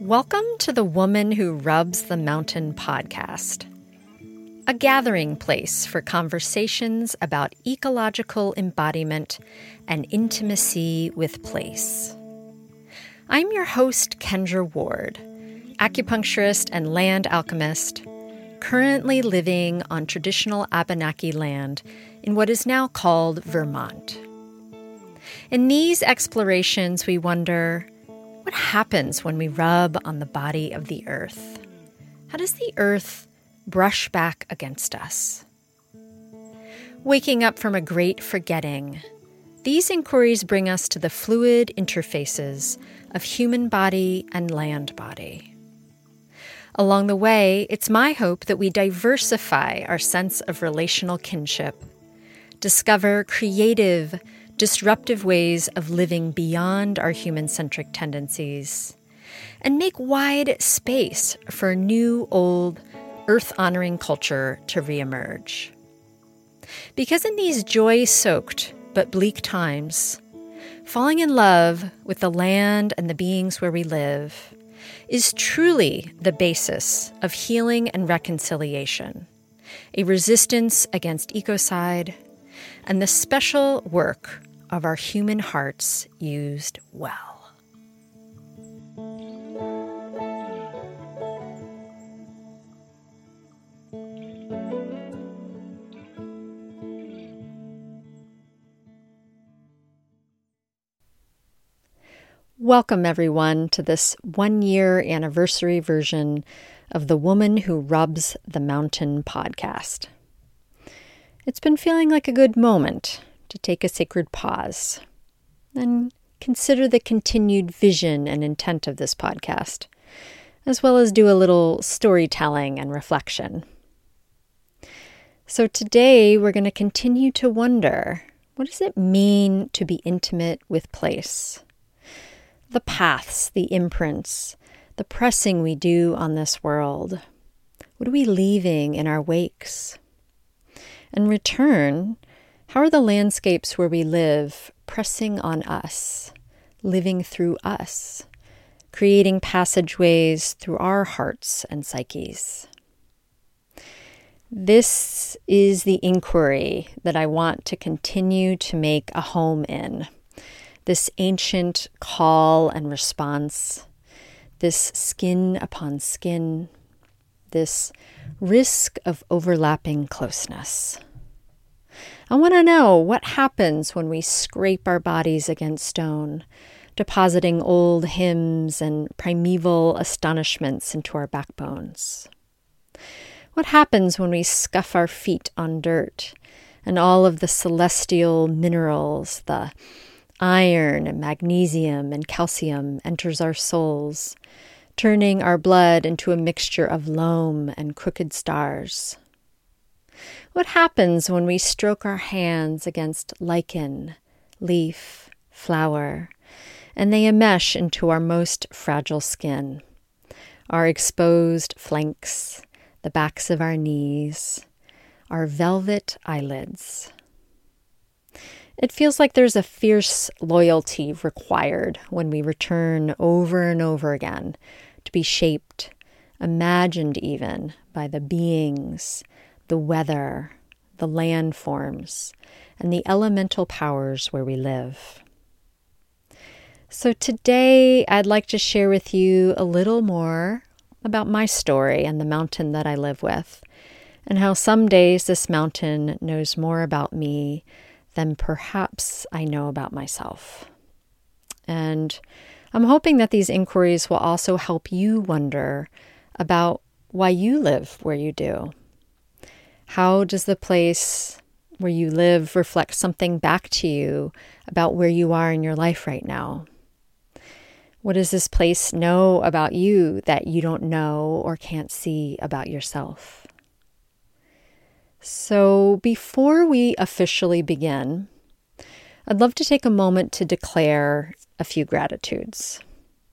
Welcome to the Woman Who Rubs the Mountain podcast, a gathering place for conversations about ecological embodiment and intimacy with place. I'm your host, Kendra Ward, acupuncturist and land alchemist, currently living on traditional Abenaki land in what is now called Vermont. In these explorations, we wonder, what happens when we rub on the body of the earth? How does the earth brush back against us? Waking up from a great forgetting, these inquiries bring us to the fluid interfaces of human body and land body. Along the way, it's my hope that we diversify our sense of relational kinship, discover creative, disruptive ways of living beyond our human-centric tendencies, and make wide space for a new, old, earth-honoring culture to reemerge. Because in these joy-soaked but bleak times, falling in love with the land and the beings where we live is truly the basis of healing and reconciliation, a resistance against ecocide, and the special work of our human hearts used well. Welcome, everyone, to this one-year anniversary version of the Woman Who Rubs the Mountain podcast. It's been feeling like a good moment to take a sacred pause and consider the continued vision and intent of this podcast, as well as do a little storytelling and reflection. So today we're going to continue to wonder, what does it mean to be intimate with place? The paths, the imprints, the pressing we do on this world. What are we leaving in our wakes? In return, how are the landscapes where we live pressing on us, living through us, creating passageways through our hearts and psyches? This is the inquiry that I want to continue to make a home in. This ancient call and response, this skin upon skin, this risk of overlapping closeness. I want to know what happens when we scrape our bodies against stone, depositing old hymns and primeval astonishments into our backbones. What happens when we scuff our feet on dirt and all of the celestial minerals, the iron and magnesium and calcium enters our souls, turning our blood into a mixture of loam and crooked stars? What happens when we stroke our hands against lichen, leaf, flower, and they enmesh into our most fragile skin, our exposed flanks, the backs of our knees, our velvet eyelids? It feels like there's a fierce loyalty required when we return over and over again to be shaped, imagined even, by the beings, the weather, the landforms, and the elemental powers where we live. So today, I'd like to share with you a little more about my story and the mountain that I live with, and how some days this mountain knows more about me than perhaps I know about myself. And I'm hoping that these inquiries will also help you wonder about why you live where you do. How does the place where you live reflect something back to you about where you are in your life right now? What does this place know about you that you don't know or can't see about yourself? So before we officially begin, I'd love to take a moment to declare a few gratitudes.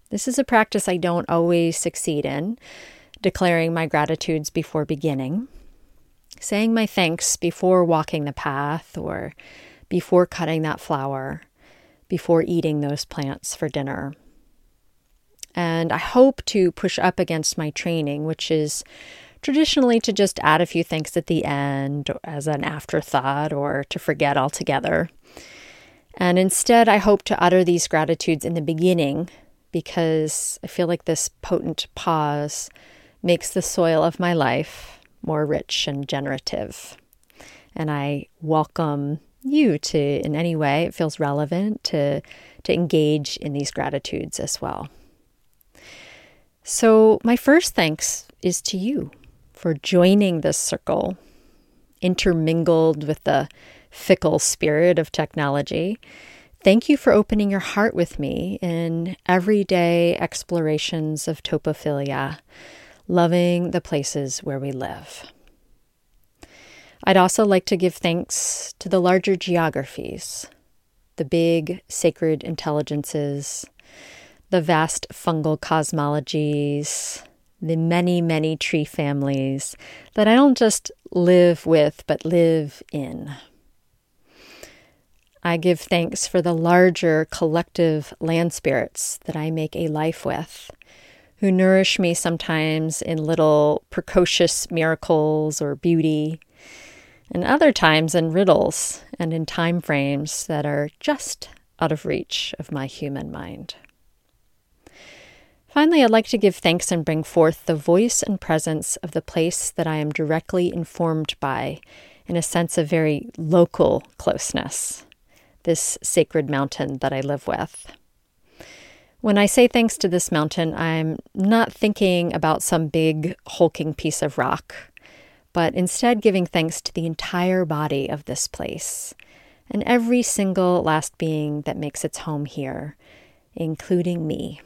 This is a practice I don't always succeed in, declaring my gratitudes before beginning. Saying my thanks before walking the path or before cutting that flower, before eating those plants for dinner. And I hope to push up against my training, which is traditionally to just add a few things at the end as an afterthought or to forget altogether. And instead, I hope to utter these gratitudes in the beginning because I feel like this potent pause makes the soil of my life more rich and generative. And I welcome you to, in any way, it feels relevant to engage in these gratitudes as well. So my first thanks is to you for joining this circle, intermingled with the fickle spirit of technology. Thank you for opening your heart with me in everyday explorations of topophilia, loving the places where we live. I'd also like to give thanks to the larger geographies, the big sacred intelligences, the vast fungal cosmologies, the many, many tree families that I don't just live with, but live in. I give thanks for the larger collective land spirits that I make a life with, who nourish me sometimes in little precocious miracles or beauty, and other times in riddles and in time frames that are just out of reach of my human mind. Finally, I'd like to give thanks and bring forth the voice and presence of the place that I am directly informed by in a sense of very local closeness, this sacred mountain that I live with. When I say thanks to this mountain, I'm not thinking about some big hulking piece of rock, but instead giving thanks to the entire body of this place and every single last being that makes its home here, including me.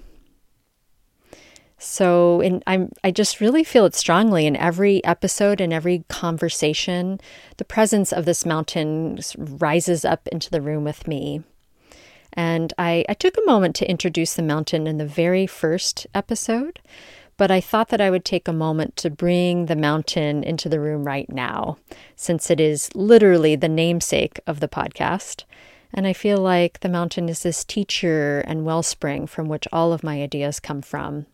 So I just really feel it strongly in every episode and every conversation. The presence of this mountain rises up into the room with me. And I took a moment to introduce the mountain in the very first episode, but I thought that I would take a moment to bring the mountain into the room right now, since it is literally the namesake of the podcast. And I feel like the mountain is this teacher and wellspring from which all of my ideas come from.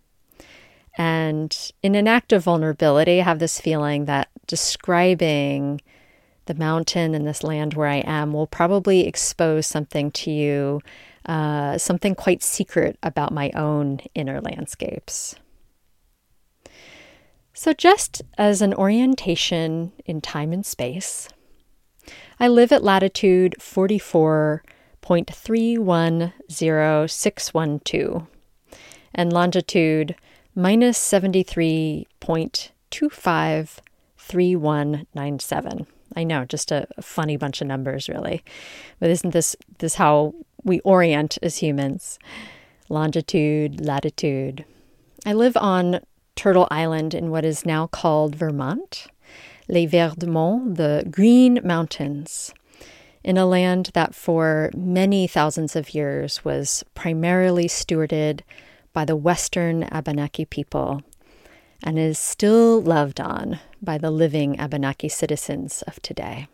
And in an act of vulnerability, I have this feeling that describing the mountain and this land where I am will probably expose something to you, something quite secret about my own inner landscapes. So just as an orientation in time and space, I live at latitude 44.310612 and longitude -73.253197. I know, just a funny bunch of numbers, really. But isn't this how we orient as humans? Longitude, latitude. I live on Turtle Island in what is now called Vermont, les Vermont, the Green Mountains, in a land that for many thousands of years was primarily stewarded by the Western Abenaki people and is still loved on by the living Abenaki citizens of today.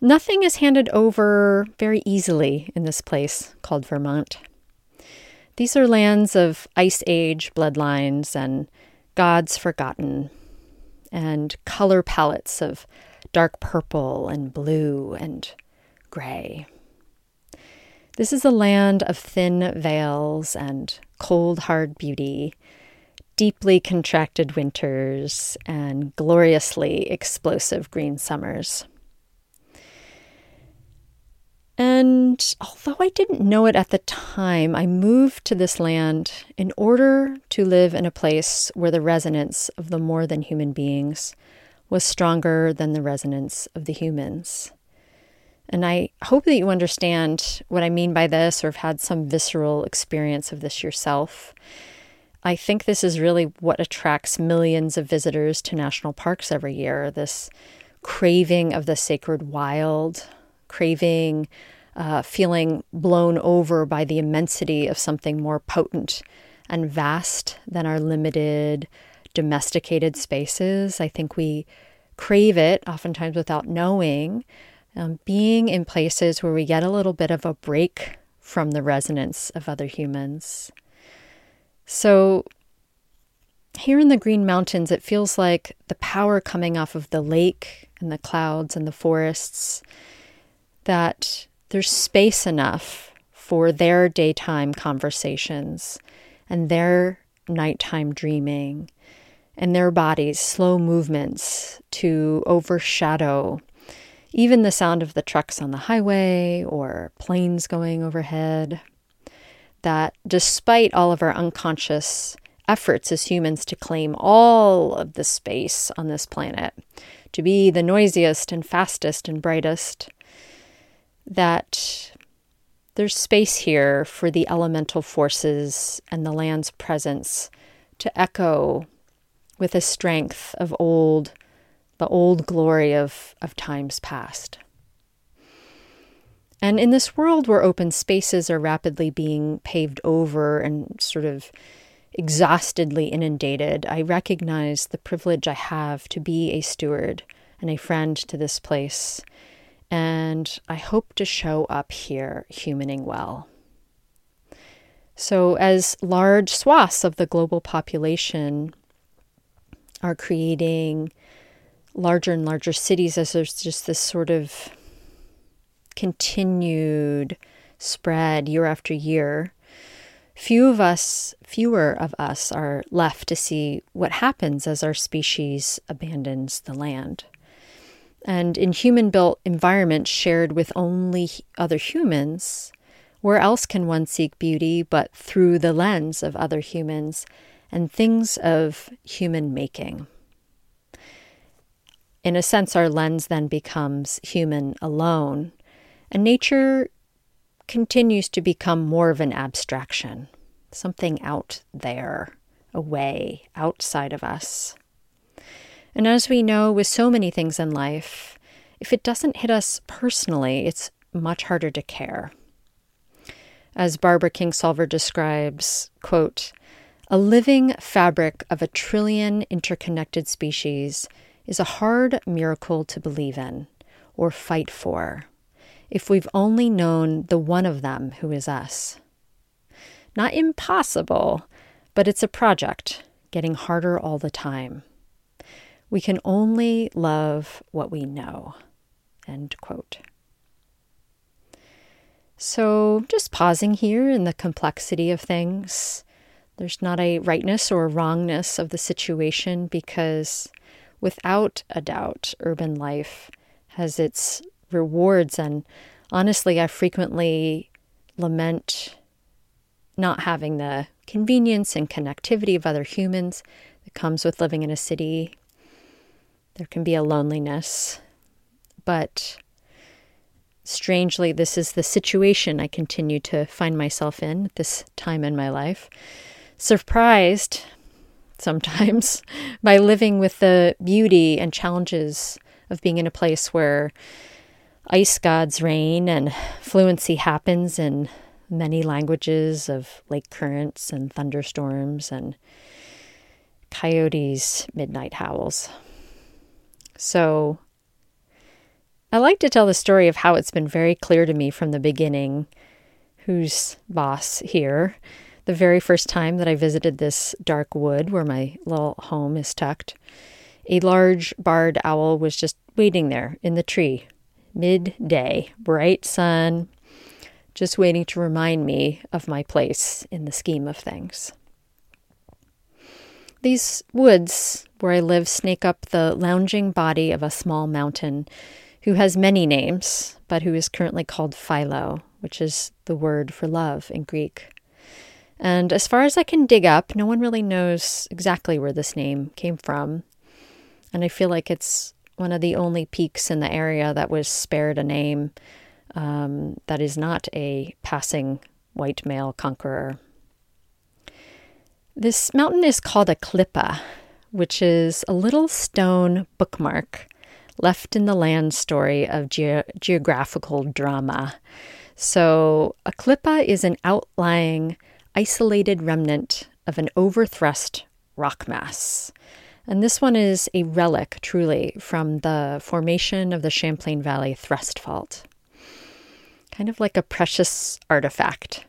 Nothing is handed over very easily in this place called Vermont. These are lands of Ice Age bloodlines and gods forgotten, and color palettes of dark purple and blue and gray. This is a land of thin veils and cold, hard beauty, deeply contracted winters, and gloriously explosive green summers. And although I didn't know it at the time, I moved to this land in order to live in a place where the resonance of the more than human beings was stronger than the resonance of the humans. And I hope that you understand what I mean by this or have had some visceral experience of this yourself. I think this is really what attracts millions of visitors to national parks every year, this craving of the sacred wild, craving, feeling blown over by the immensity of something more potent and vast than our limited, domesticated spaces. I think we crave it, oftentimes without knowing, being in places where we get a little bit of a break from the resonance of other humans. So here in the Green Mountains, it feels like the power coming off of the lake and the clouds and the forests, that there's space enough for their daytime conversations and their nighttime dreaming and their bodies' slow movements to overshadow even the sound of the trucks on the highway or planes going overhead. That despite all of our unconscious efforts as humans to claim all of the space on this planet, to be the noisiest and fastest and brightest, that there's space here for the elemental forces and the land's presence to echo with the strength of old, the old glory of times past. And in this world where open spaces are rapidly being paved over and sort of exhaustedly inundated, I recognize the privilege I have to be a steward and a friend to this place, and I hope to show up here humaning well. So as large swaths of the global population are creating larger and larger cities, as there's just this sort of continued spread year after year, fewer of us are left to see what happens as our species abandons the land. And in human-built environments shared with only other humans, where else can one seek beauty but through the lens of other humans and things of human making? In a sense, our lens then becomes human alone, and nature continues to become more of an abstraction, something out there, away, outside of us. And as we know, with so many things in life, if it doesn't hit us personally, it's much harder to care. As Barbara Kingsolver describes, quote, "A living fabric of a trillion interconnected species is a hard miracle to believe in or fight for, if we've only known the one of them who is us. Not impossible, but it's a project, getting harder all the time. We can only love what we know." End quote. So just pausing here in the complexity of things. There's not a rightness or wrongness of the situation, because without a doubt, urban life has its rewards, and honestly, I frequently lament not having the convenience and connectivity of other humans that comes with living in a city. There can be a loneliness, but strangely, this is the situation I continue to find myself in at this time in my life, surprised sometimes by living with the beauty and challenges of being in a place where ice gods reign and fluency happens in many languages of lake currents and thunderstorms and coyotes' midnight howls. So I like to tell the story of how it's been very clear to me from the beginning who's boss here. The very first time that I visited this dark wood where my little home is tucked, a large barred owl was just waiting there in the tree, midday, bright sun, just waiting to remind me of my place in the scheme of things. These woods where I live snake up the lounging body of a small mountain who has many names, but who is currently called Philo, which is the word for love in Greek. And as far as I can dig up, no one really knows exactly where this name came from. And I feel like it's one of the only peaks in the area that was spared a name that is not a passing white male conqueror. This mountain is called a klippa, which is a little stone bookmark left in the land story of geographical drama. So a klippa is an outlying, isolated remnant of an overthrust rock mass. And this one is a relic, truly, from the formation of the Champlain Valley Thrust Fault. Kind of like a precious artifact.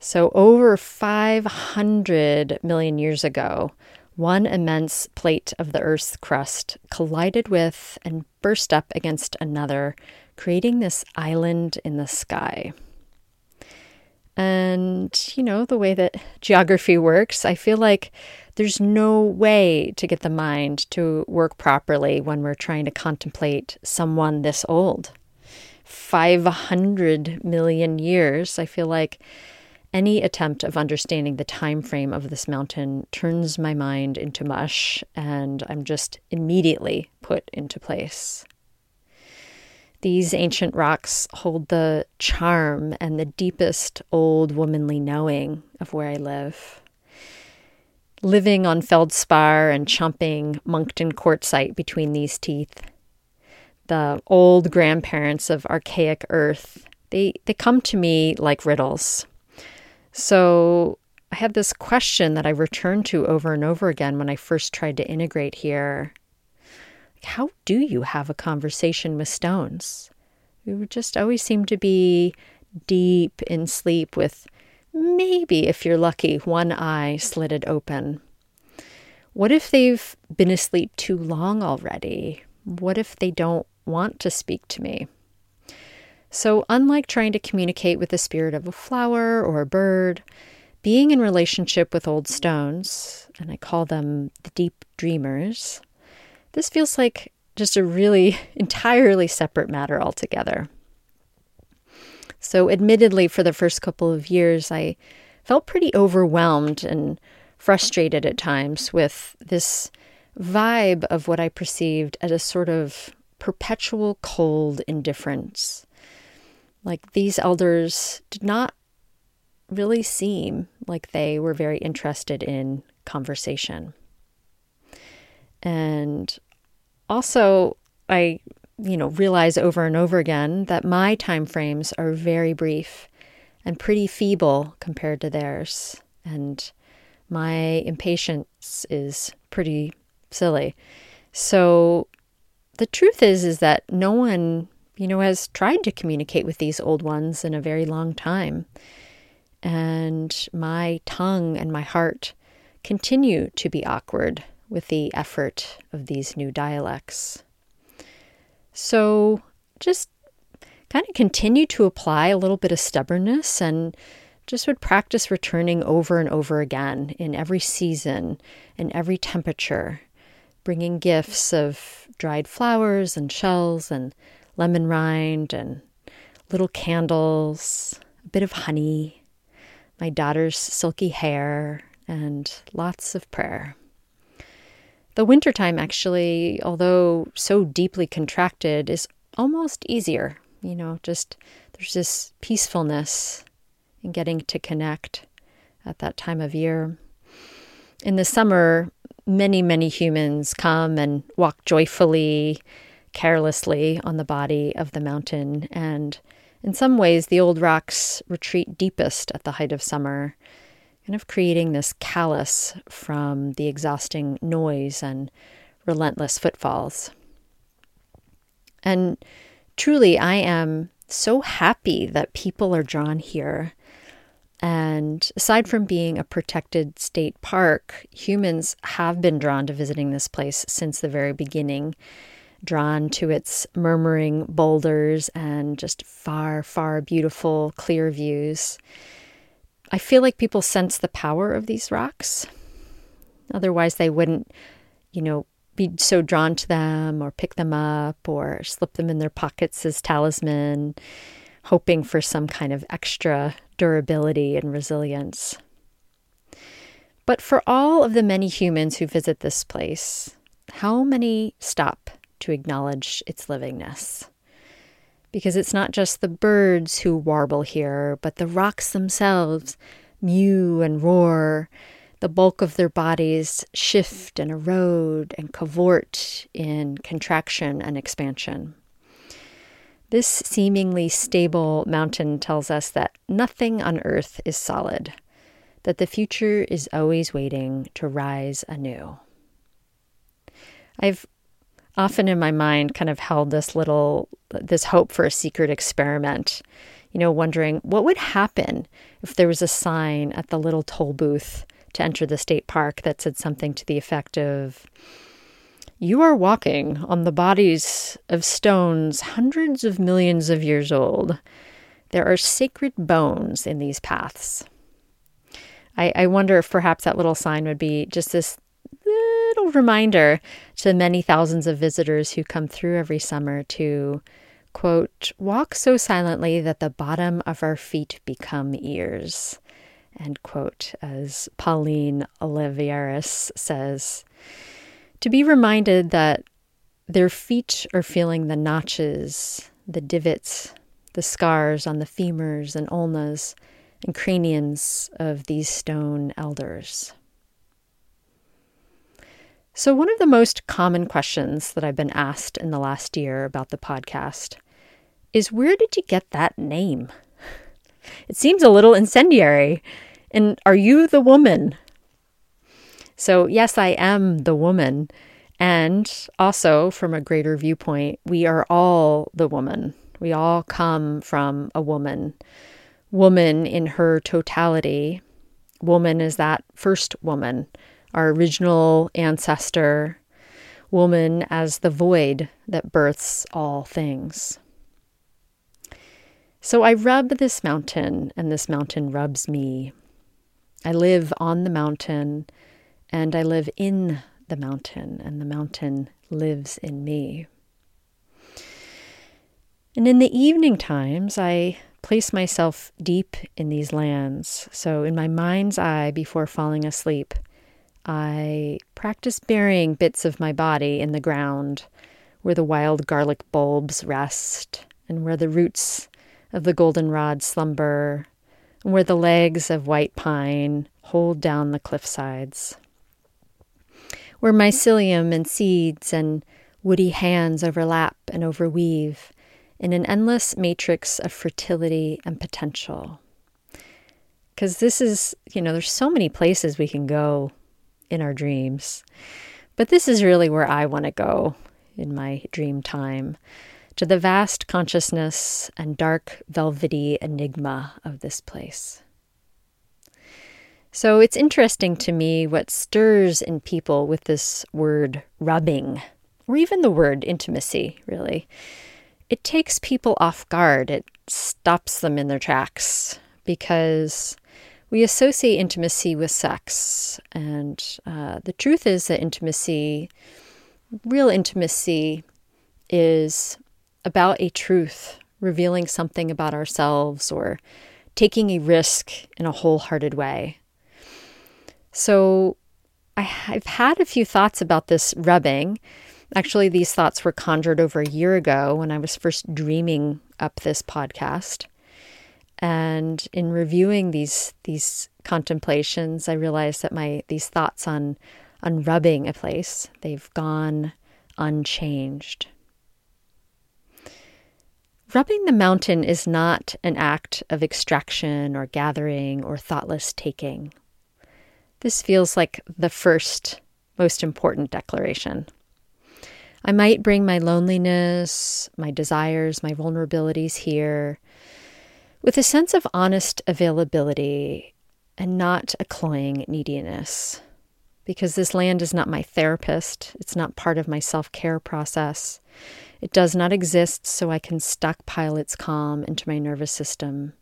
So over 500 million years ago, one immense plate of the Earth's crust collided with and burst up against another, creating this island in the sky. And, you know, the way that geography works, I feel like there's no way to get the mind to work properly when we're trying to contemplate someone this old. 500 million years, I feel like any attempt of understanding the time frame of this mountain turns my mind into mush, and I'm just immediately put into place. These ancient rocks hold the charm and the deepest old womanly knowing of where I live. Living on feldspar and chomping Moncton quartzite between these teeth, the old grandparents of archaic earth, they come to me like riddles. So I had this question that I returned to over and over again when I first tried to integrate here. How do you have a conversation with stones? We just always seem to be deep in sleep with maybe, if you're lucky, one eye slitted open. What if they've been asleep too long already? What if they don't want to speak to me? So unlike trying to communicate with the spirit of a flower or a bird, being in relationship with old stones, and I call them the deep dreamers, this feels like just a really entirely separate matter altogether. So admittedly, for the first couple of years, I felt pretty overwhelmed and frustrated at times with this vibe of what I perceived as a sort of perpetual cold indifference. Like these elders did not really seem like they were very interested in conversation. And also, I, realize over and over again that my time frames are very brief and pretty feeble compared to theirs. And my impatience is pretty silly. So the truth is that no one, has tried to communicate with these old ones in a very long time. And my tongue and my heart continue to be awkward with the effort of these new dialects. So just kind of continue to apply a little bit of stubbornness and just would practice returning over and over again in every season and every temperature, bringing gifts of dried flowers and shells and lemon rind and little candles, a bit of honey, my daughter's silky hair, and lots of prayer. The wintertime, actually, although so deeply contracted, is almost easier. Just there's this peacefulness in getting to connect at that time of year. In the summer, many, many humans come and walk joyfully, carelessly on the body of the mountain. And in some ways, the old rocks retreat deepest at the height of summer, kind of creating this callus from the exhausting noise and relentless footfalls. And truly, I am so happy that people are drawn here. And aside from being a protected state park, humans have been drawn to visiting this place since the very beginning, drawn to its murmuring boulders and just far, far beautiful, clear views. I feel like people sense the power of these rocks. Otherwise, they wouldn't, be so drawn to them or pick them up or slip them in their pockets as talisman, hoping for some kind of extra durability and resilience. But for all of the many humans who visit this place, how many stop to acknowledge its livingness? Because it's not just the birds who warble here, but the rocks themselves mew and roar. The bulk of their bodies shift and erode and cavort in contraction and expansion. This seemingly stable mountain tells us that nothing on earth is solid, that the future is always waiting to rise anew. I've often in my mind kind of held this hope for a secret experiment, you know, wondering what would happen if there was a sign at the little toll booth to enter the state park that said something to the effect of, "You are walking on the bodies of stones hundreds of millions of years old. There are sacred bones in these paths." I wonder if perhaps that little sign would be just this little reminder to many thousands of visitors who come through every summer to, quote, "walk so silently that the bottom of our feet become ears," end quote, as Pauline Oliveras says, to be reminded that their feet are feeling the notches, the divots, the scars on the femurs and ulnas and craniums of these stone elders. So one of the most common questions that I've been asked in the last year about the podcast is, where did you get that name? It seems a little incendiary. And are you the woman? So yes, I am the woman. And also from a greater viewpoint, we are all the woman. We all come from a woman. Woman in her totality. Woman is that first woman, our original ancestor, woman as the void that births all things. So I rub this mountain, and this mountain rubs me. I live on the mountain, and I live in the mountain, and the mountain lives in me. And in the evening times, I place myself deep in these lands. So in my mind's eye, before falling asleep, I practice burying bits of my body in the ground where the wild garlic bulbs rest and where the roots of the goldenrod slumber and where the legs of white pine hold down the cliffsides, where mycelium and seeds and woody hands overlap and overweave in an endless matrix of fertility and potential. Because this is, there's so many places we can go in our dreams. But this is really where I want to go in my dream time, to the vast consciousness and dark, velvety enigma of this place. So it's interesting to me what stirs in people with this word rubbing, or even the word intimacy, really. It takes people off guard. It stops them in their tracks, because we associate intimacy with sex, and the truth is that real intimacy, is about a truth, revealing something about ourselves or taking a risk in a wholehearted way. So I've had a few thoughts about this rubbing. Actually, these thoughts were conjured over a year ago when I was first dreaming up this podcast. And in reviewing these contemplations, I realized that these thoughts on rubbing a place, they've gone unchanged. Rubbing the mountain is not an act of extraction or gathering or thoughtless taking. This feels like the first, most important declaration. I might bring my loneliness, my desires, my vulnerabilities here, with a sense of honest availability and not a cloying neediness, because this land is not my therapist. It's not part of my self-care process. It does not exist so I can stockpile its calm into my nervous system.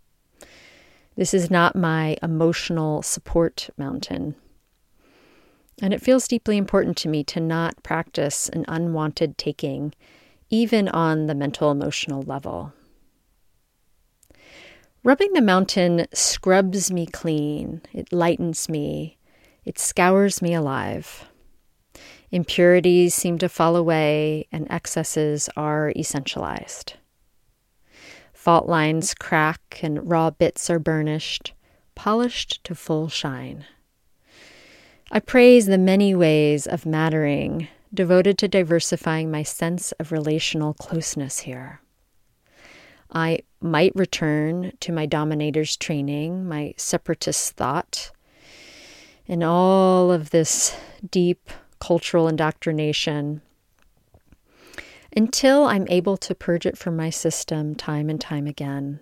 This is not my emotional support mountain. And it feels deeply important to me to not practice an unwanted taking, even on the mental-emotional level. Rubbing the mountain scrubs me clean, it lightens me, it scours me alive. Impurities seem to fall away and excesses are essentialized. Fault lines crack and raw bits are burnished, polished to full shine. I praise the many ways of mattering, devoted to diversifying my sense of relational closeness here. I might return to my dominator's training, my separatist thought, and all of this deep, cultural indoctrination, until I'm able to purge it from my system time and time again.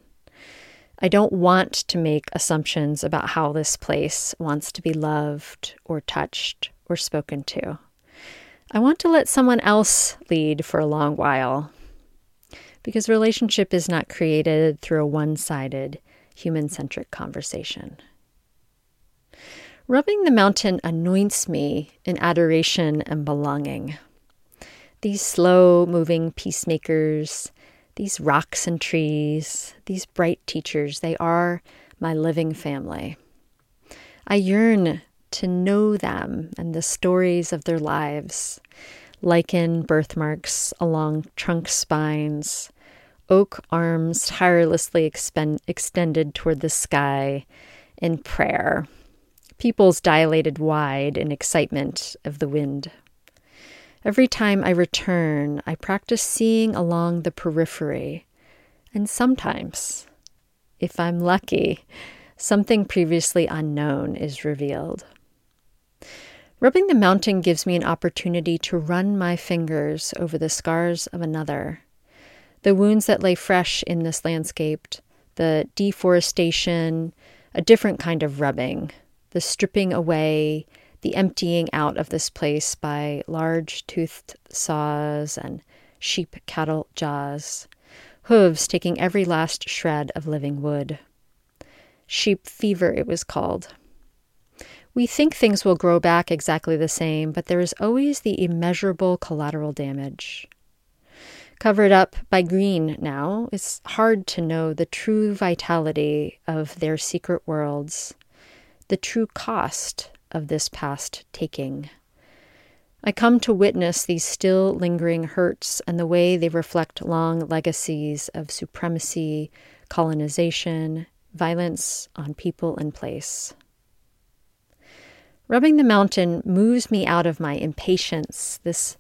I don't want to make assumptions about how this place wants to be loved or touched or spoken to. I want to let someone else lead for a long while, because relationship is not created through a one-sided, human-centric conversation. Rubbing the mountain anoints me in adoration and belonging. These slow-moving peacemakers, these rocks and trees, these bright teachers, they are my living family. I yearn to know them and the stories of their lives. Lichen birthmarks along trunk spines, oak arms tirelessly extended toward the sky in prayer, pupils dilated wide in excitement of the wind. Every time I return, I practice seeing along the periphery, and sometimes, if I'm lucky, something previously unknown is revealed. Rubbing the mountain gives me an opportunity to run my fingers over the scars of another, the wounds that lay fresh in this landscape, the deforestation, a different kind of rubbing, the stripping away, the emptying out of this place by large-toothed saws and sheep-cattle jaws, hooves taking every last shred of living wood. Sheep fever, it was called. We think things will grow back exactly the same, but there is always the immeasurable collateral damage. Covered up by green now, it's hard to know the true vitality of their secret worlds, the true cost of this past taking. I come to witness these still lingering hurts and the way they reflect long legacies of supremacy, colonization, violence on people and place. Rubbing the mountain moves me out of my impatience, this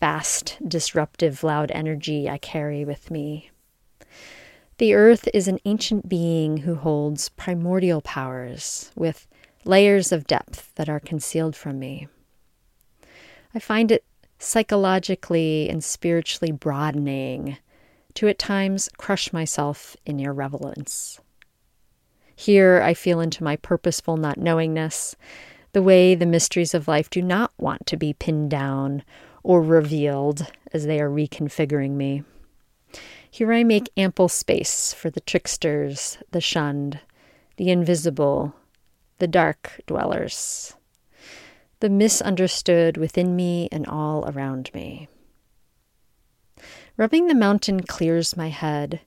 vast, disruptive, loud energy I carry with me. The earth is an ancient being who holds primordial powers, with layers of depth that are concealed from me. I find it psychologically and spiritually broadening to at times crush myself in irrelevance. Here I feel into my purposeful not knowingness, the way the mysteries of life do not want to be pinned down or revealed as they are reconfiguring me. Here I make ample space for the tricksters, the shunned, the invisible, the dark dwellers, the misunderstood within me and all around me. Rubbing the mountain clears my head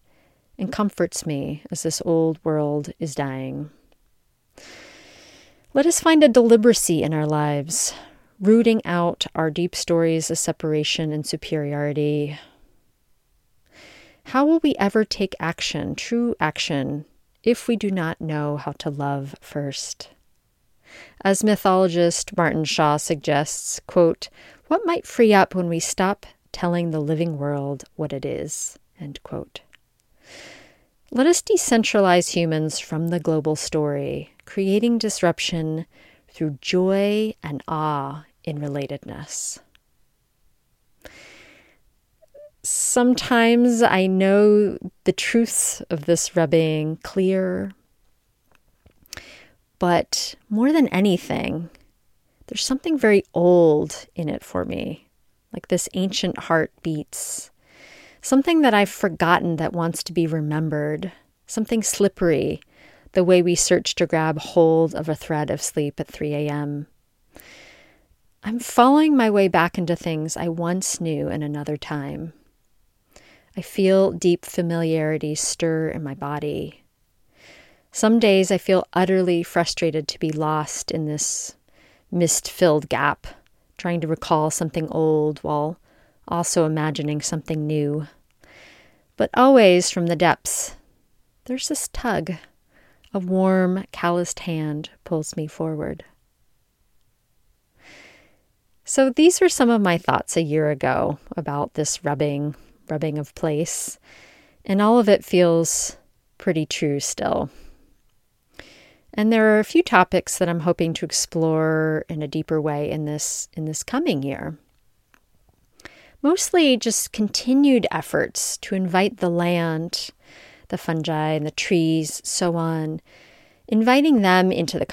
and comforts me as this old world is dying. Let us find a deliberacy in our lives, rooting out our deep stories of separation and superiority. How will we ever take action, true action, if we do not know how to love first? As mythologist Martin Shaw suggests, quote, "What might free up when we stop telling the living world what it is?" End quote. Let us decentralize humans from the global story, creating disruption through joy and awe in relatedness. Sometimes I know the truths of this rubbing clear, but more than anything, there's something very old in it for me, like this ancient heart beats, something that I've forgotten that wants to be remembered, something slippery, the way we search to grab hold of a thread of sleep at 3 a.m. I'm following my way back into things I once knew in another time. I feel deep familiarity stir in my body. Some days I feel utterly frustrated to be lost in this mist-filled gap, trying to recall something old while also imagining something new. But always from the depths, there's this tug. A warm, calloused hand pulls me forward. So these were some of my thoughts a year ago about this rubbing of place, and all of it feels pretty true still. And there are a few topics that I'm hoping to explore in a deeper way in this coming year. Mostly just continued efforts to invite the land, the fungi and the trees, so on, inviting them into the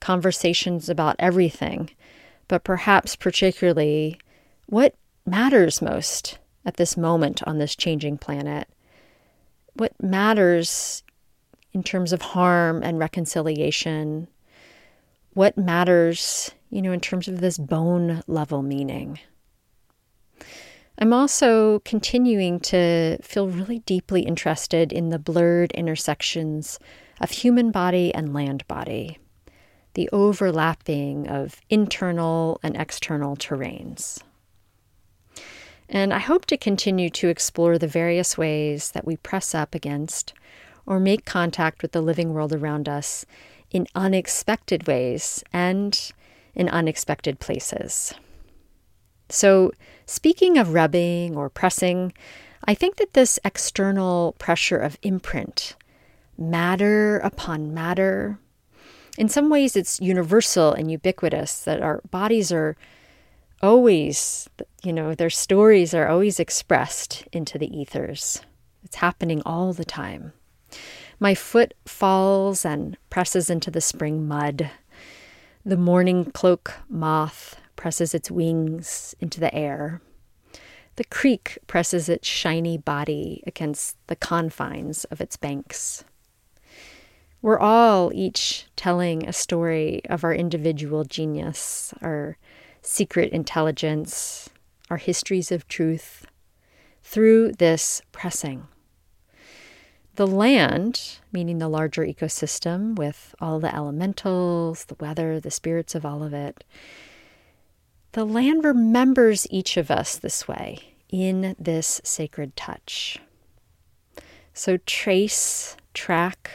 conversations about everything, but perhaps particularly what matters most at this moment on this changing planet, what matters in terms of harm and reconciliation, what matters, in terms of this bone level meaning. I'm also continuing to feel really deeply interested in the blurred intersections of human body and land body, the overlapping of internal and external terrains. And I hope to continue to explore the various ways that we press up against or make contact with the living world around us in unexpected ways and in unexpected places. So, speaking of rubbing or pressing, I think that this external pressure of imprint, matter upon matter. In some ways, it's universal and ubiquitous, that our bodies are always, their stories are always expressed into the ethers. It's happening all the time. My foot falls and presses into the spring mud. The morning cloak moth presses its wings into the air. The creek presses its shiny body against the confines of its banks. We're all each telling a story of our individual genius, our secret intelligence, our histories of truth, through this pressing. The land, meaning the larger ecosystem with all the elementals, the weather, the spirits of all of it, the land remembers each of us this way, in this sacred touch. So trace, track,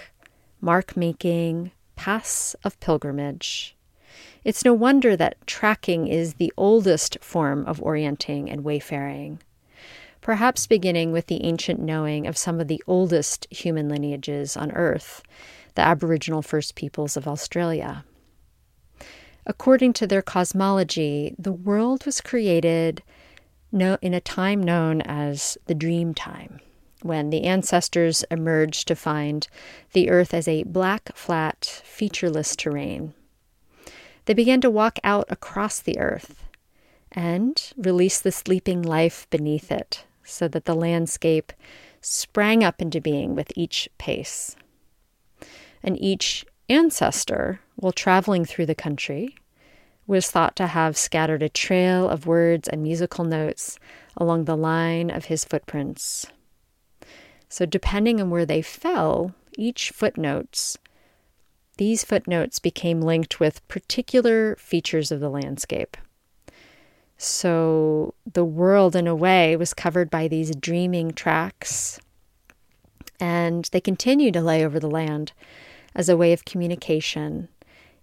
mark-making, paths of pilgrimage. It's no wonder that tracking is the oldest form of orienting and wayfaring, perhaps beginning with the ancient knowing of some of the oldest human lineages on Earth, the Aboriginal First Peoples of Australia. According to their cosmology, the world was created in a time known as the Dream Time, when the ancestors emerged to find the earth as a black, flat, featureless terrain. They began to walk out across the earth and release the sleeping life beneath it so that the landscape sprang up into being with each pace. And each ancestor, while traveling through the country, was thought to have scattered a trail of words and musical notes along the line of his footprints. So depending on where they fell, these footnotes became linked with particular features of the landscape. So the world, in a way, was covered by these dreaming tracks, and they continue to lay over the land as a way of communication,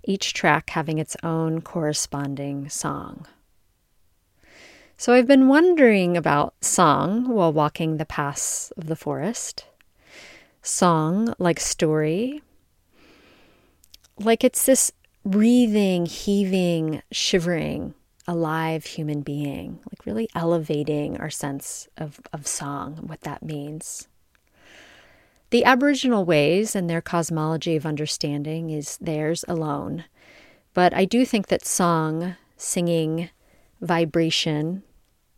each track having its own corresponding song. So I've been wondering about song while walking the paths of the forest. Song, like story, like it's this breathing, heaving, shivering, alive human being, like really elevating our sense of song, what that means. The Aboriginal ways and their cosmology of understanding is theirs alone. But I do think that song, singing, vibration,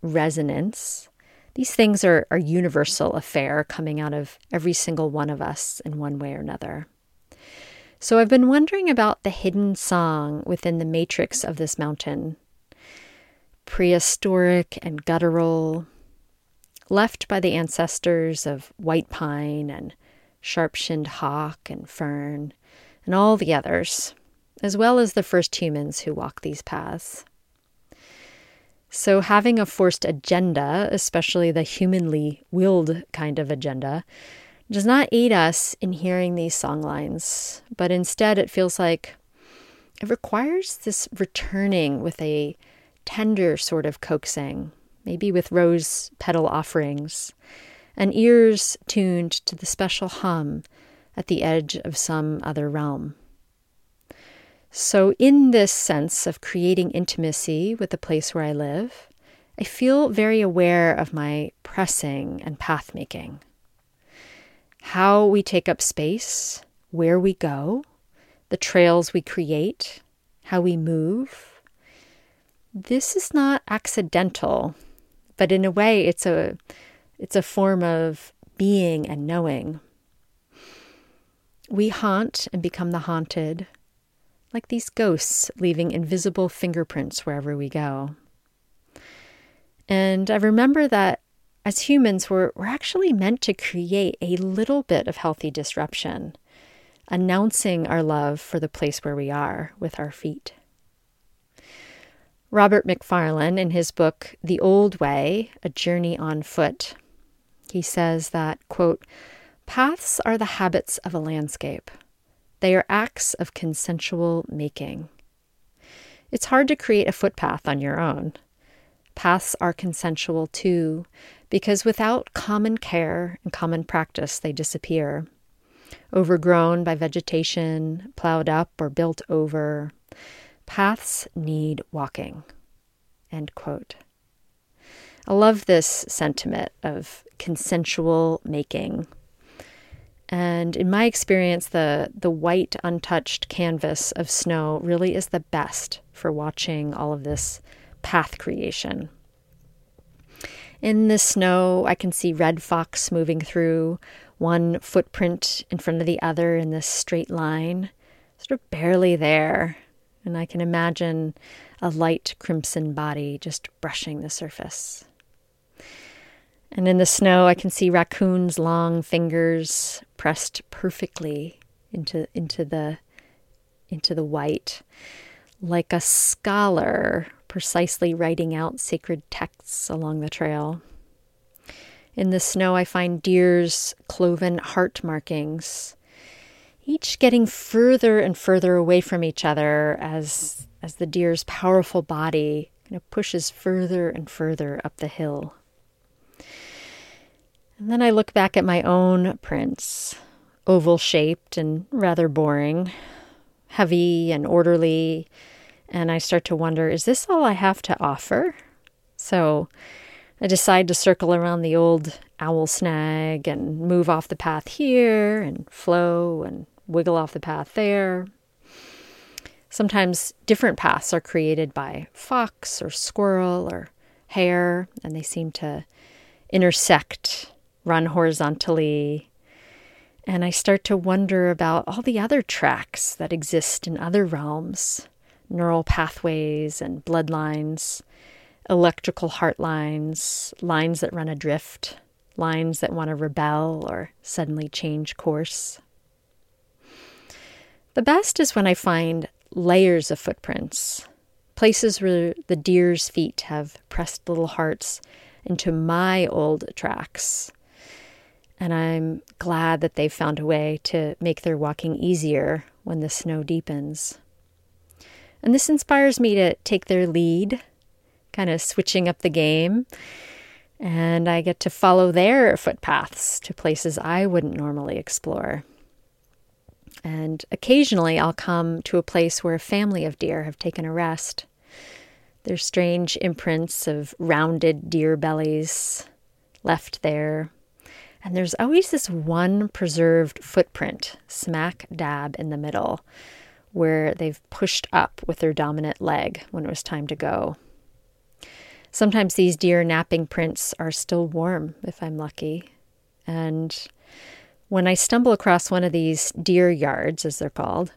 resonance, these things are universal affair coming out of every single one of us in one way or another. So I've been wondering about the hidden song within the matrix of this mountain, prehistoric and guttural, left by the ancestors of white pine and sharp-shinned hawk and fern and all the others, as well as the first humans who walked these paths. So having a forced agenda, especially the humanly willed kind of agenda, does not aid us in hearing these song lines, but instead it feels like it requires this returning with a tender sort of coaxing, maybe with rose petal offerings, and ears tuned to the special hum at the edge of some other realm. So in this sense of creating intimacy with the place where I live, I feel very aware of my pressing and path-making. How we take up space, where we go, the trails we create, how we move. This is not accidental, but in a way it's a form of being and knowing. We haunt and become the haunted, like these ghosts leaving invisible fingerprints wherever we go. And I remember that as humans, we're actually meant to create a little bit of healthy disruption, announcing our love for the place where we are with our feet. Robert Macfarlane, in his book, The Old Way, A Journey on Foot, he says that, quote, "Paths are the habits of a landscape. They are acts of consensual making. It's hard to create a footpath on your own. Paths are consensual too, because without common care and common practice, they disappear. Overgrown by vegetation, plowed up or built over, paths need walking." End quote. I love this sentiment of consensual making. And in my experience, the white, untouched canvas of snow really is the best for watching all of this path creation. In the snow, I can see red fox moving through, one footprint in front of the other in this straight line, sort of barely there. And I can imagine a light crimson body just brushing the surface. And in the snow, I can see raccoons' long fingers pressed perfectly into the white, like a scholar precisely writing out sacred texts along the trail. In the snow, I find deer's cloven heart markings, each getting further and further away from each other as the deer's powerful body kind of pushes further and further up the hill. And then I look back at my own prints, oval-shaped and rather boring, heavy and orderly, and I start to wonder, is this all I have to offer? So I decide to circle around the old owl snag and move off the path here and flow and wiggle off the path there. Sometimes different paths are created by fox or squirrel or hare, and they seem to intersect, run horizontally, and I start to wonder about all the other tracks that exist in other realms, neural pathways and bloodlines, electrical heart lines that run adrift, lines that want to rebel or suddenly change course. The best is when I find layers of footprints, places where the deer's feet have pressed little hearts into my old tracks. And I'm glad that they've found a way to make their walking easier when the snow deepens. And this inspires me to take their lead, kind of switching up the game. And I get to follow their footpaths to places I wouldn't normally explore. And occasionally I'll come to a place where a family of deer have taken a rest. Their strange imprints of rounded deer bellies left there. And there's always this one preserved footprint, smack dab in the middle, where they've pushed up with their dominant leg when it was time to go. Sometimes these deer napping prints are still warm, if I'm lucky. And when I stumble across one of these deer yards, as they're called,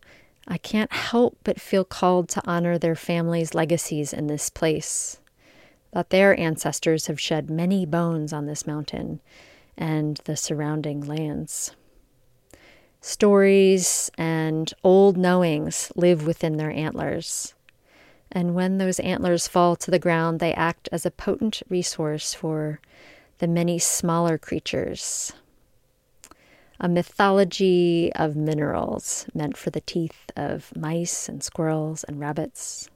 I can't help but feel called to honor their family's legacies in this place, that their ancestors have shed many bones on this mountain and the surrounding lands. Stories and old knowings live within their antlers, and when those antlers fall to the ground, they act as a potent resource for the many smaller creatures. A mythology of minerals meant for the teeth of mice and squirrels and rabbits.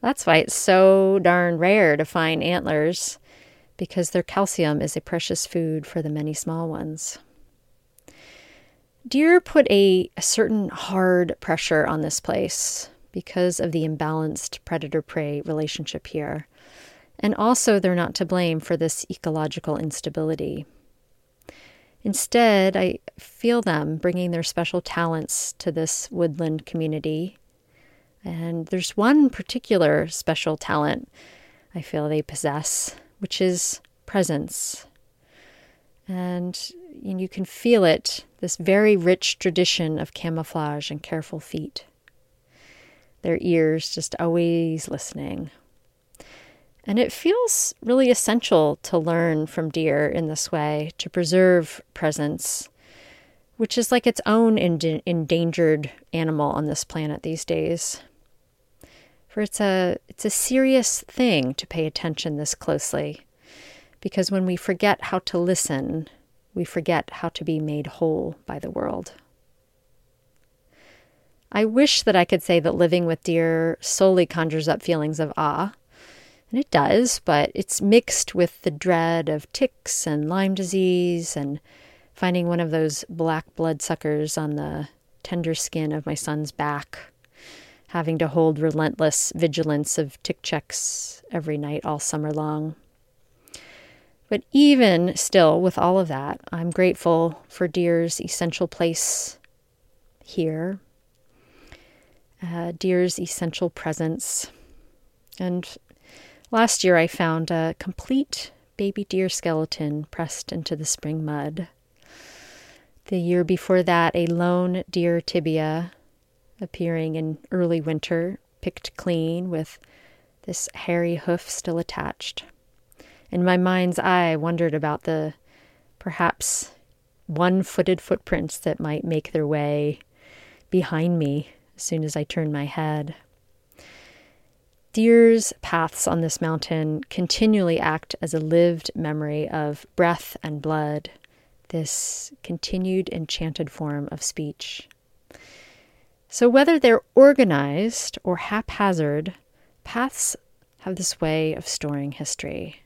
That's why it's so darn rare to find antlers, because their calcium is a precious food for the many small ones. Deer put a certain hard pressure on this place because of the imbalanced predator-prey relationship here. And also they're not to blame for this ecological instability. Instead, I feel them bringing their special talents to this woodland community. And there's one particular special talent I feel they possess, which is presence. And you can feel it, this very rich tradition of camouflage and careful feet. Their ears just always listening. And it feels really essential to learn from deer in this way, to preserve presence, which is like its own endangered animal on this planet these days. For it's a serious thing to pay attention this closely, because when we forget how to listen, we forget how to be made whole by the world. I wish that I could say that living with deer solely conjures up feelings of awe. And it does, but it's mixed with the dread of ticks and Lyme disease and finding one of those black blood suckers on the tender skin of my son's back, having to hold relentless vigilance of tick checks every night all summer long. But even still, with all of that, I'm grateful for deer's essential place here, deer's essential presence, and last year I found a complete baby deer skeleton pressed into the spring mud. The year before that, a lone deer tibia appearing in early winter, picked clean with this hairy hoof still attached. In my mind's eye, I wondered about the perhaps one-footed footprints that might make their way behind me as soon as I turned my head. Deer's paths on this mountain continually act as a lived memory of breath and blood, this continued enchanted form of speech. So whether they're organized or haphazard, paths have this way of storing history.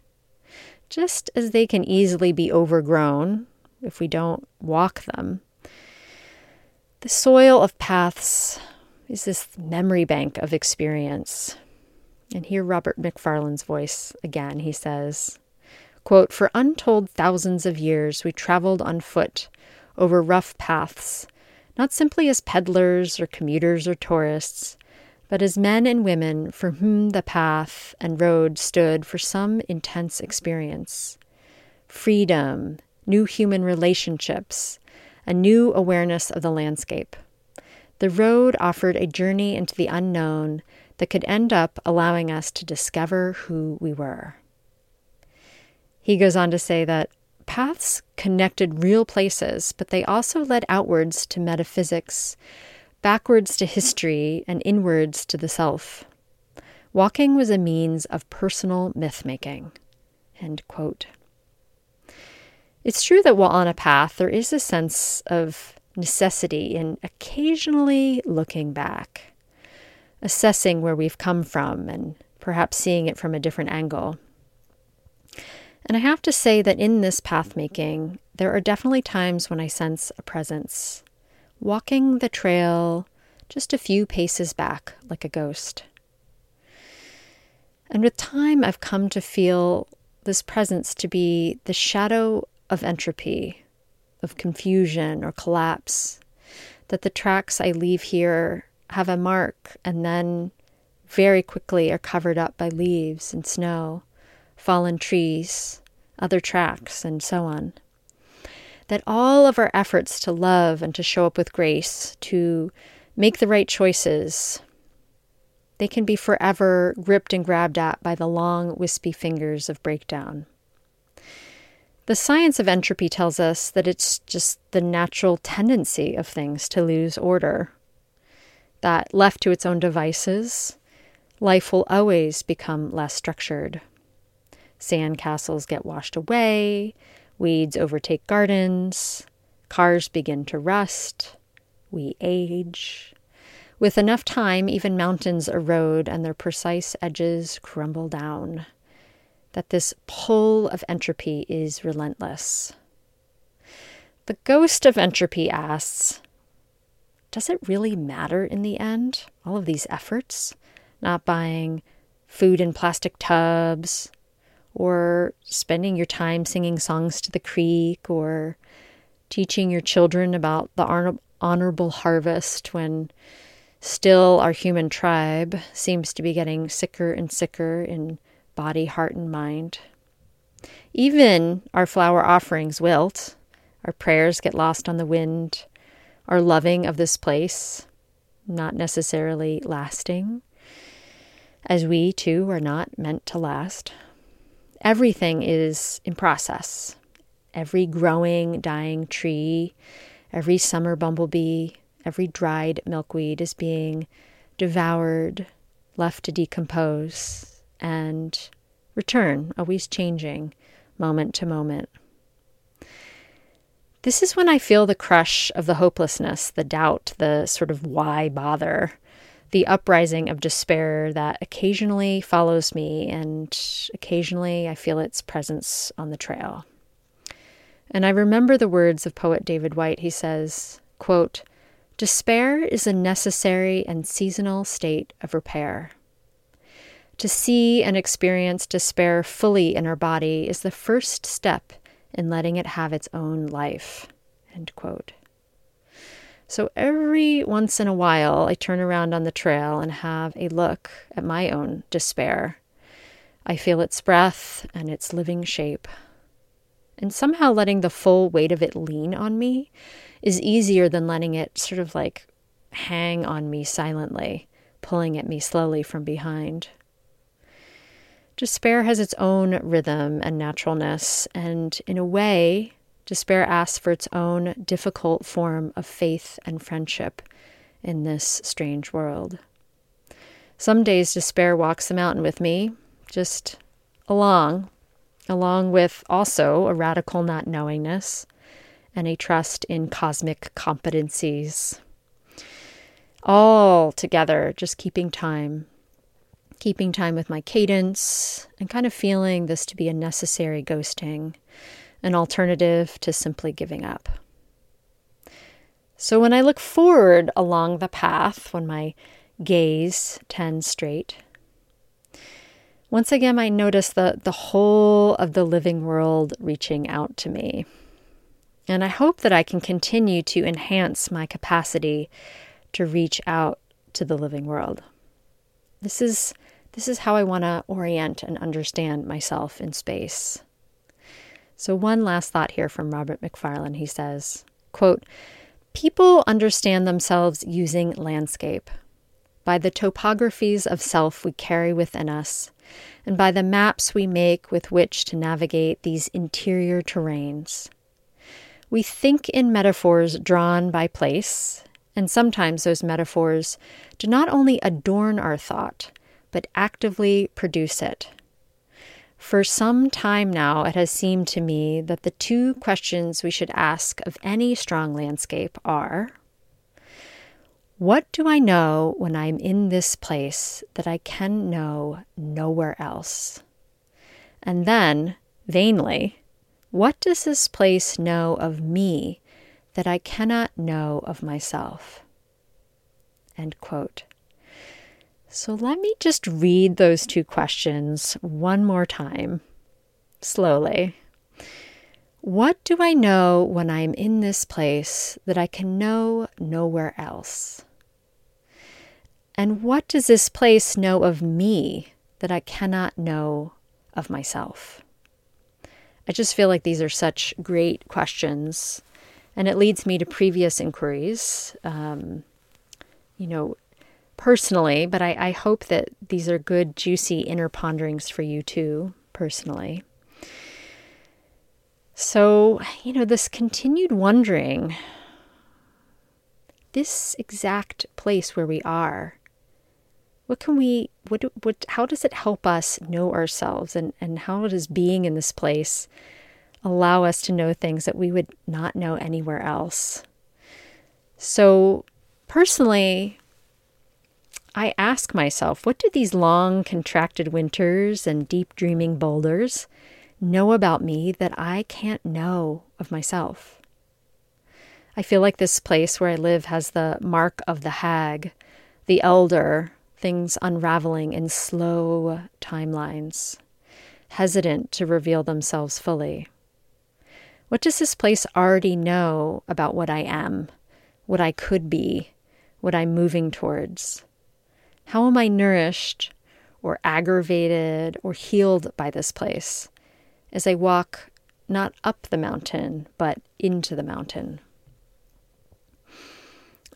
Just as they can easily be overgrown if we don't walk them, the soil of paths is this memory bank of experience. And hear Robert Macfarlane's voice again. He says, quote, "For untold thousands of years, we traveled on foot over rough paths, not simply as peddlers or commuters or tourists, but as men and women for whom the path and road stood for some intense experience. Freedom, new human relationships, a new awareness of the landscape. The road offered a journey into the unknown that could end up allowing us to discover who we were." He goes on to say that paths connected real places, but they also led outwards to metaphysics, backwards to history, and inwards to the self. Walking was a means of personal myth-making. End quote. It's true that while on a path, there is a sense of necessity in occasionally looking back, assessing where we've come from and perhaps seeing it from a different angle. And I have to say that in this path-making, there are definitely times when I sense a presence, walking the trail just a few paces back like a ghost. And with time, I've come to feel this presence to be the shadow of entropy, of confusion or collapse, that the tracks I leave here have a mark and then very quickly are covered up by leaves and snow, fallen trees, other tracks, and so on. That all of our efforts to love and to show up with grace, to make the right choices, they can be forever gripped and grabbed at by the long, wispy fingers of breakdown. The science of entropy tells us that it's just the natural tendency of things to lose order, that left to its own devices, life will always become less structured. Sandcastles get washed away, weeds overtake gardens, cars begin to rust, we age. With enough time, even mountains erode and their precise edges crumble down. That this pull of entropy is relentless. The ghost of entropy asks, does it really matter in the end, all of these efforts? Not buying food in plastic tubs, or spending your time singing songs to the creek, or teaching your children about the honorable harvest when still our human tribe seems to be getting sicker and sicker in body, heart, and mind. Even our flower offerings wilt, our prayers get lost on the wind, our loving of this place not necessarily lasting, as we too are not meant to last. Everything is in process. Every growing, dying tree, every summer bumblebee, every dried milkweed is being devoured, left to decompose, and return, always changing, moment to moment. This is when I feel the crush of the hopelessness, the doubt, the sort of why bother, the uprising of despair that occasionally follows me, and occasionally I feel its presence on the trail. And I remember the words of poet David White. He says, quote, "Despair is a necessary and seasonal state of repair. To see and experience despair fully in our body is the first step in letting it have its own life," end quote. So every once in a while, I turn around on the trail and have a look at my own despair. I feel its breath and its living shape. And somehow letting the full weight of it lean on me is easier than letting it sort of like hang on me silently, pulling at me slowly from behind. Despair has its own rhythm and naturalness, and in a way, despair asks for its own difficult form of faith and friendship in this strange world. Some days despair walks the mountain with me, just along with also a radical not knowingness and a trust in cosmic competencies. All together, just keeping time with my cadence and kind of feeling this to be a necessary ghosting, an alternative to simply giving up. So when I look forward along the path, when my gaze tends straight, once again I notice the whole of the living world reaching out to me. And I hope that I can continue to enhance my capacity to reach out to the living world. This is how I want to orient and understand myself in space. So one last thought here from Robert Macfarlane. He says, quote, "People understand themselves using landscape, by the topographies of self we carry within us, and by the maps we make with which to navigate these interior terrains. We think in metaphors drawn by place, and sometimes those metaphors do not only adorn our thought, but actively produce it. For some time now, it has seemed to me that the two questions we should ask of any strong landscape are, what do I know when I'm in this place that I can know nowhere else? And then, vainly, what does this place know of me that I cannot know of myself?" End quote. So let me just read those two questions one more time, slowly. What do I know when I'm in this place that I can know nowhere else? And what does this place know of me that I cannot know of myself? I just feel like these are such great questions, and it leads me to previous inquiries, personally, but I hope that these are good, juicy inner ponderings for you too, personally. So, this continued wondering, this exact place where we are, how does it help us know ourselves, and how does being in this place allow us to know things that we would not know anywhere else? So, personally, I ask myself, what do these long contracted winters and deep dreaming boulders know about me that I can't know of myself? I feel like this place where I live has the mark of the hag, the elder, things unraveling in slow timelines, hesitant to reveal themselves fully. What does this place already know about what I am, what I could be, what I'm moving towards? How am I nourished or aggravated or healed by this place as I walk not up the mountain, but into the mountain?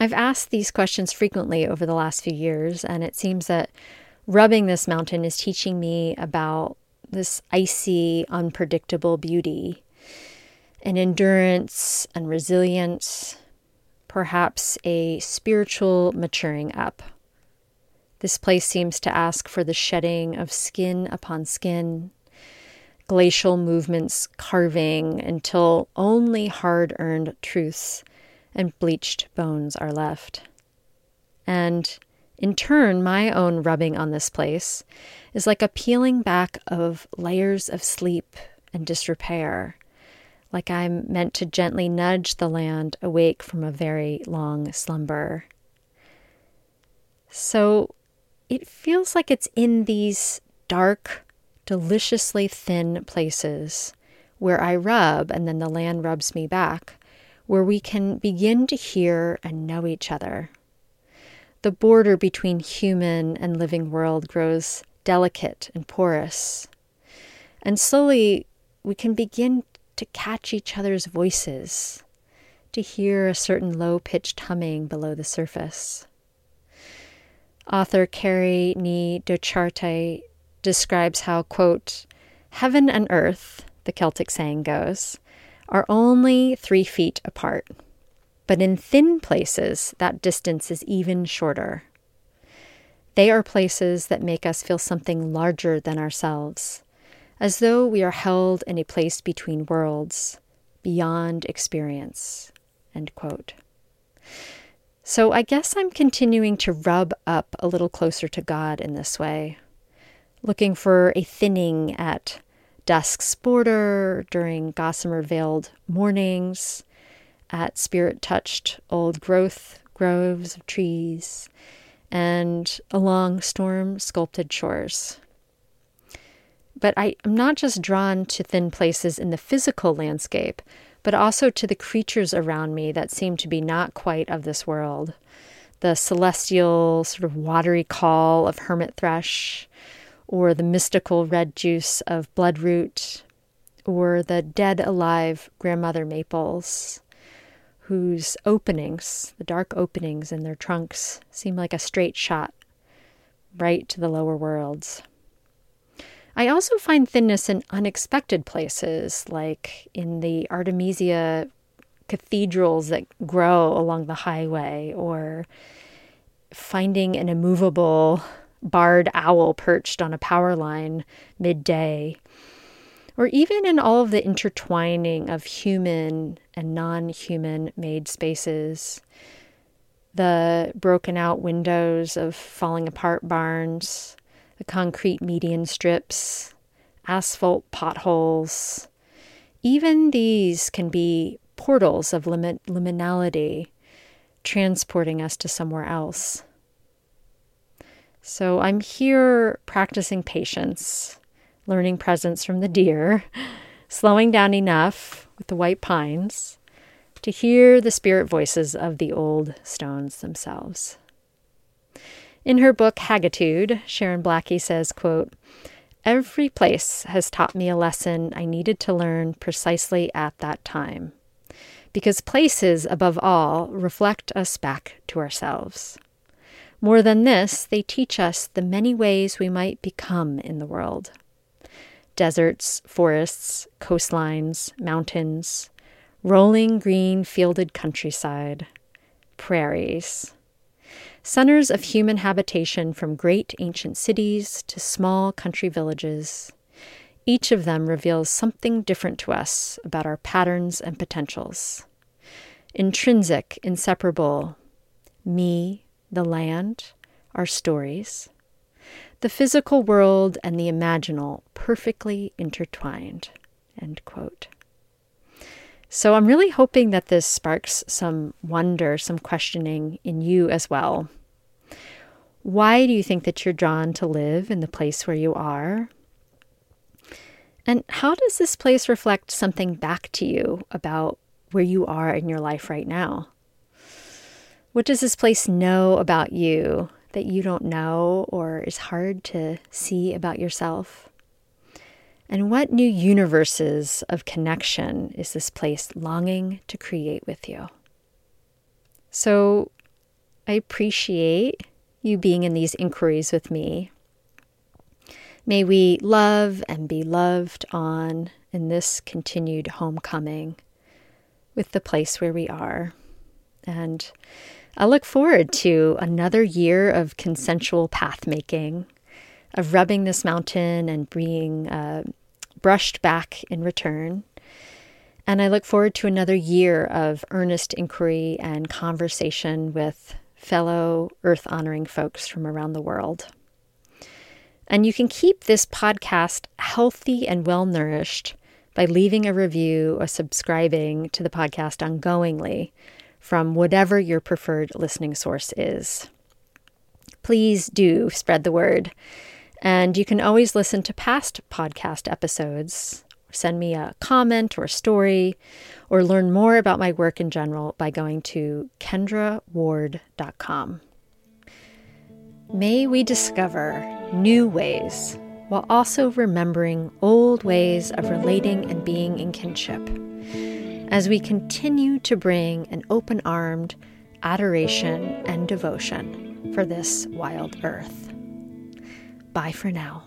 I've asked these questions frequently over the last few years, and it seems that rubbing this mountain is teaching me about this icy, unpredictable beauty and endurance and resilience, perhaps a spiritual maturing up. This place seems to ask for the shedding of skin upon skin, glacial movements carving until only hard-earned truths and bleached bones are left. And in turn, my own rubbing on this place is like a peeling back of layers of sleep and disrepair, like I'm meant to gently nudge the land awake from a very long slumber. So it feels like it's in these dark, deliciously thin places where I rub and then the land rubs me back, where we can begin to hear and know each other. The border between human and living world grows delicate and porous, and slowly we can begin to catch each other's voices, to hear a certain low-pitched humming below the surface. Author Kerry Ni Dochartei describes how, quote, "Heaven and earth," the Celtic saying goes, are only 3 feet apart, but in thin places, that distance is even shorter. They are places that make us feel something larger than ourselves, as though we are held in a place between worlds, beyond experience," end quote. So I guess I'm continuing to rub up a little closer to God in this way, looking for a thinning at dusk's border, during gossamer-veiled mornings, at spirit-touched old growth groves of trees, and along storm-sculpted shores. But I'm not just drawn to thin places in the physical landscape, but also to the creatures around me that seem to be not quite of this world. The celestial, sort of watery call of hermit thrush, or the mystical red juice of bloodroot, or the dead-alive grandmother maples, whose openings, the dark openings in their trunks, seem like a straight shot right to the lower worlds. I also find thinness in unexpected places, like in the Artemisia cathedrals that grow along the highway, or finding an immovable barred owl perched on a power line midday, or even in all of the intertwining of human and non-human made spaces, the broken out windows of falling apart barns, the concrete median strips, asphalt potholes. Even these can be portals of liminality, transporting us to somewhere else. So I'm here practicing patience, learning presence from the deer, slowing down enough with the white pines to hear the spirit voices of the old stones themselves. In her book, Hagitude, Sharon Blackie says, quote, "Every place has taught me a lesson I needed to learn precisely at that time, because places, above all, reflect us back to ourselves. More than this, they teach us the many ways we might become in the world. Deserts, forests, coastlines, mountains, rolling green fielded countryside, prairies. Centers of human habitation from great ancient cities to small country villages. Each of them reveals something different to us about our patterns and potentials. Intrinsic, inseparable, me, the land, our stories, the physical world and the imaginal perfectly intertwined," end quote. So I'm really hoping that this sparks some wonder, some questioning in you as well. Why do you think that you're drawn to live in the place where you are? And how does this place reflect something back to you about where you are in your life right now? What does this place know about you that you don't know or is hard to see about yourself? And what new universes of connection is this place longing to create with you? So I appreciate you being in these inquiries with me. May we love and be loved on in this continued homecoming with the place where we are. And I look forward to another year of consensual path making, of rubbing this mountain and being brushed back in return. And I look forward to another year of earnest inquiry and conversation with fellow earth-honoring folks from around the world. And you can keep this podcast healthy and well-nourished by leaving a review or subscribing to the podcast ongoingly from whatever your preferred listening source is. Please do spread the word. And you can always listen to past podcast episodes, send me a comment or story, or learn more about my work in general by going to KendraWard.com. May we discover new ways while also remembering old ways of relating and being in kinship as we continue to bring an open-armed adoration and devotion for this wild earth. Bye for now.